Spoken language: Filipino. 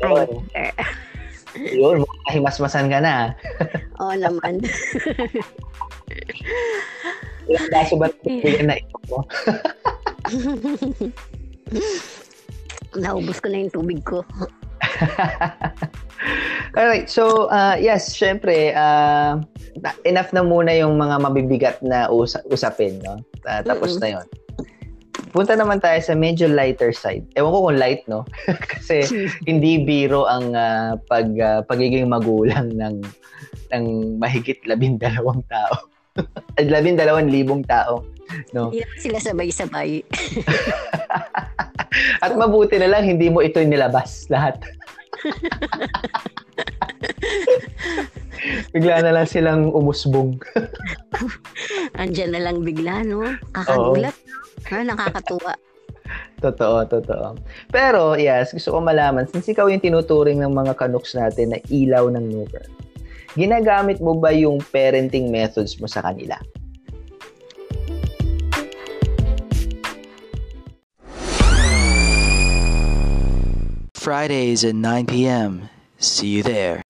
Oh. Yun, ay mas-masan ka na. Oo naman. Ilang daso ba na ito mo? Naubos ko na yung tubig ko. Alright, so yes, syempre, enough na muna yung mga mabibigat na usapin, no? Tapos na yun. Punta naman tayo sa medyo lighter side. Ewan ko kung light, no? Kasi hindi biro ang pagiging magulang ng mahigit 12 tao. 12,000 tao, no? Hindi sila sabay-sabay. At mabuti na lang hindi mo ito nilabas lahat. Bigla na lang silang umusbong. Andiyan na lang bigla, no? Kakagulat. Ha, nakakatuwa. Totoo. Pero yes, gusto ko malaman, since ikaw yung tinuturing ng mga kanuks natin na ilaw ng nuker, ginagamit mo ba yung parenting methods mo sa kanila? Fridays at 9 p.m. See you there.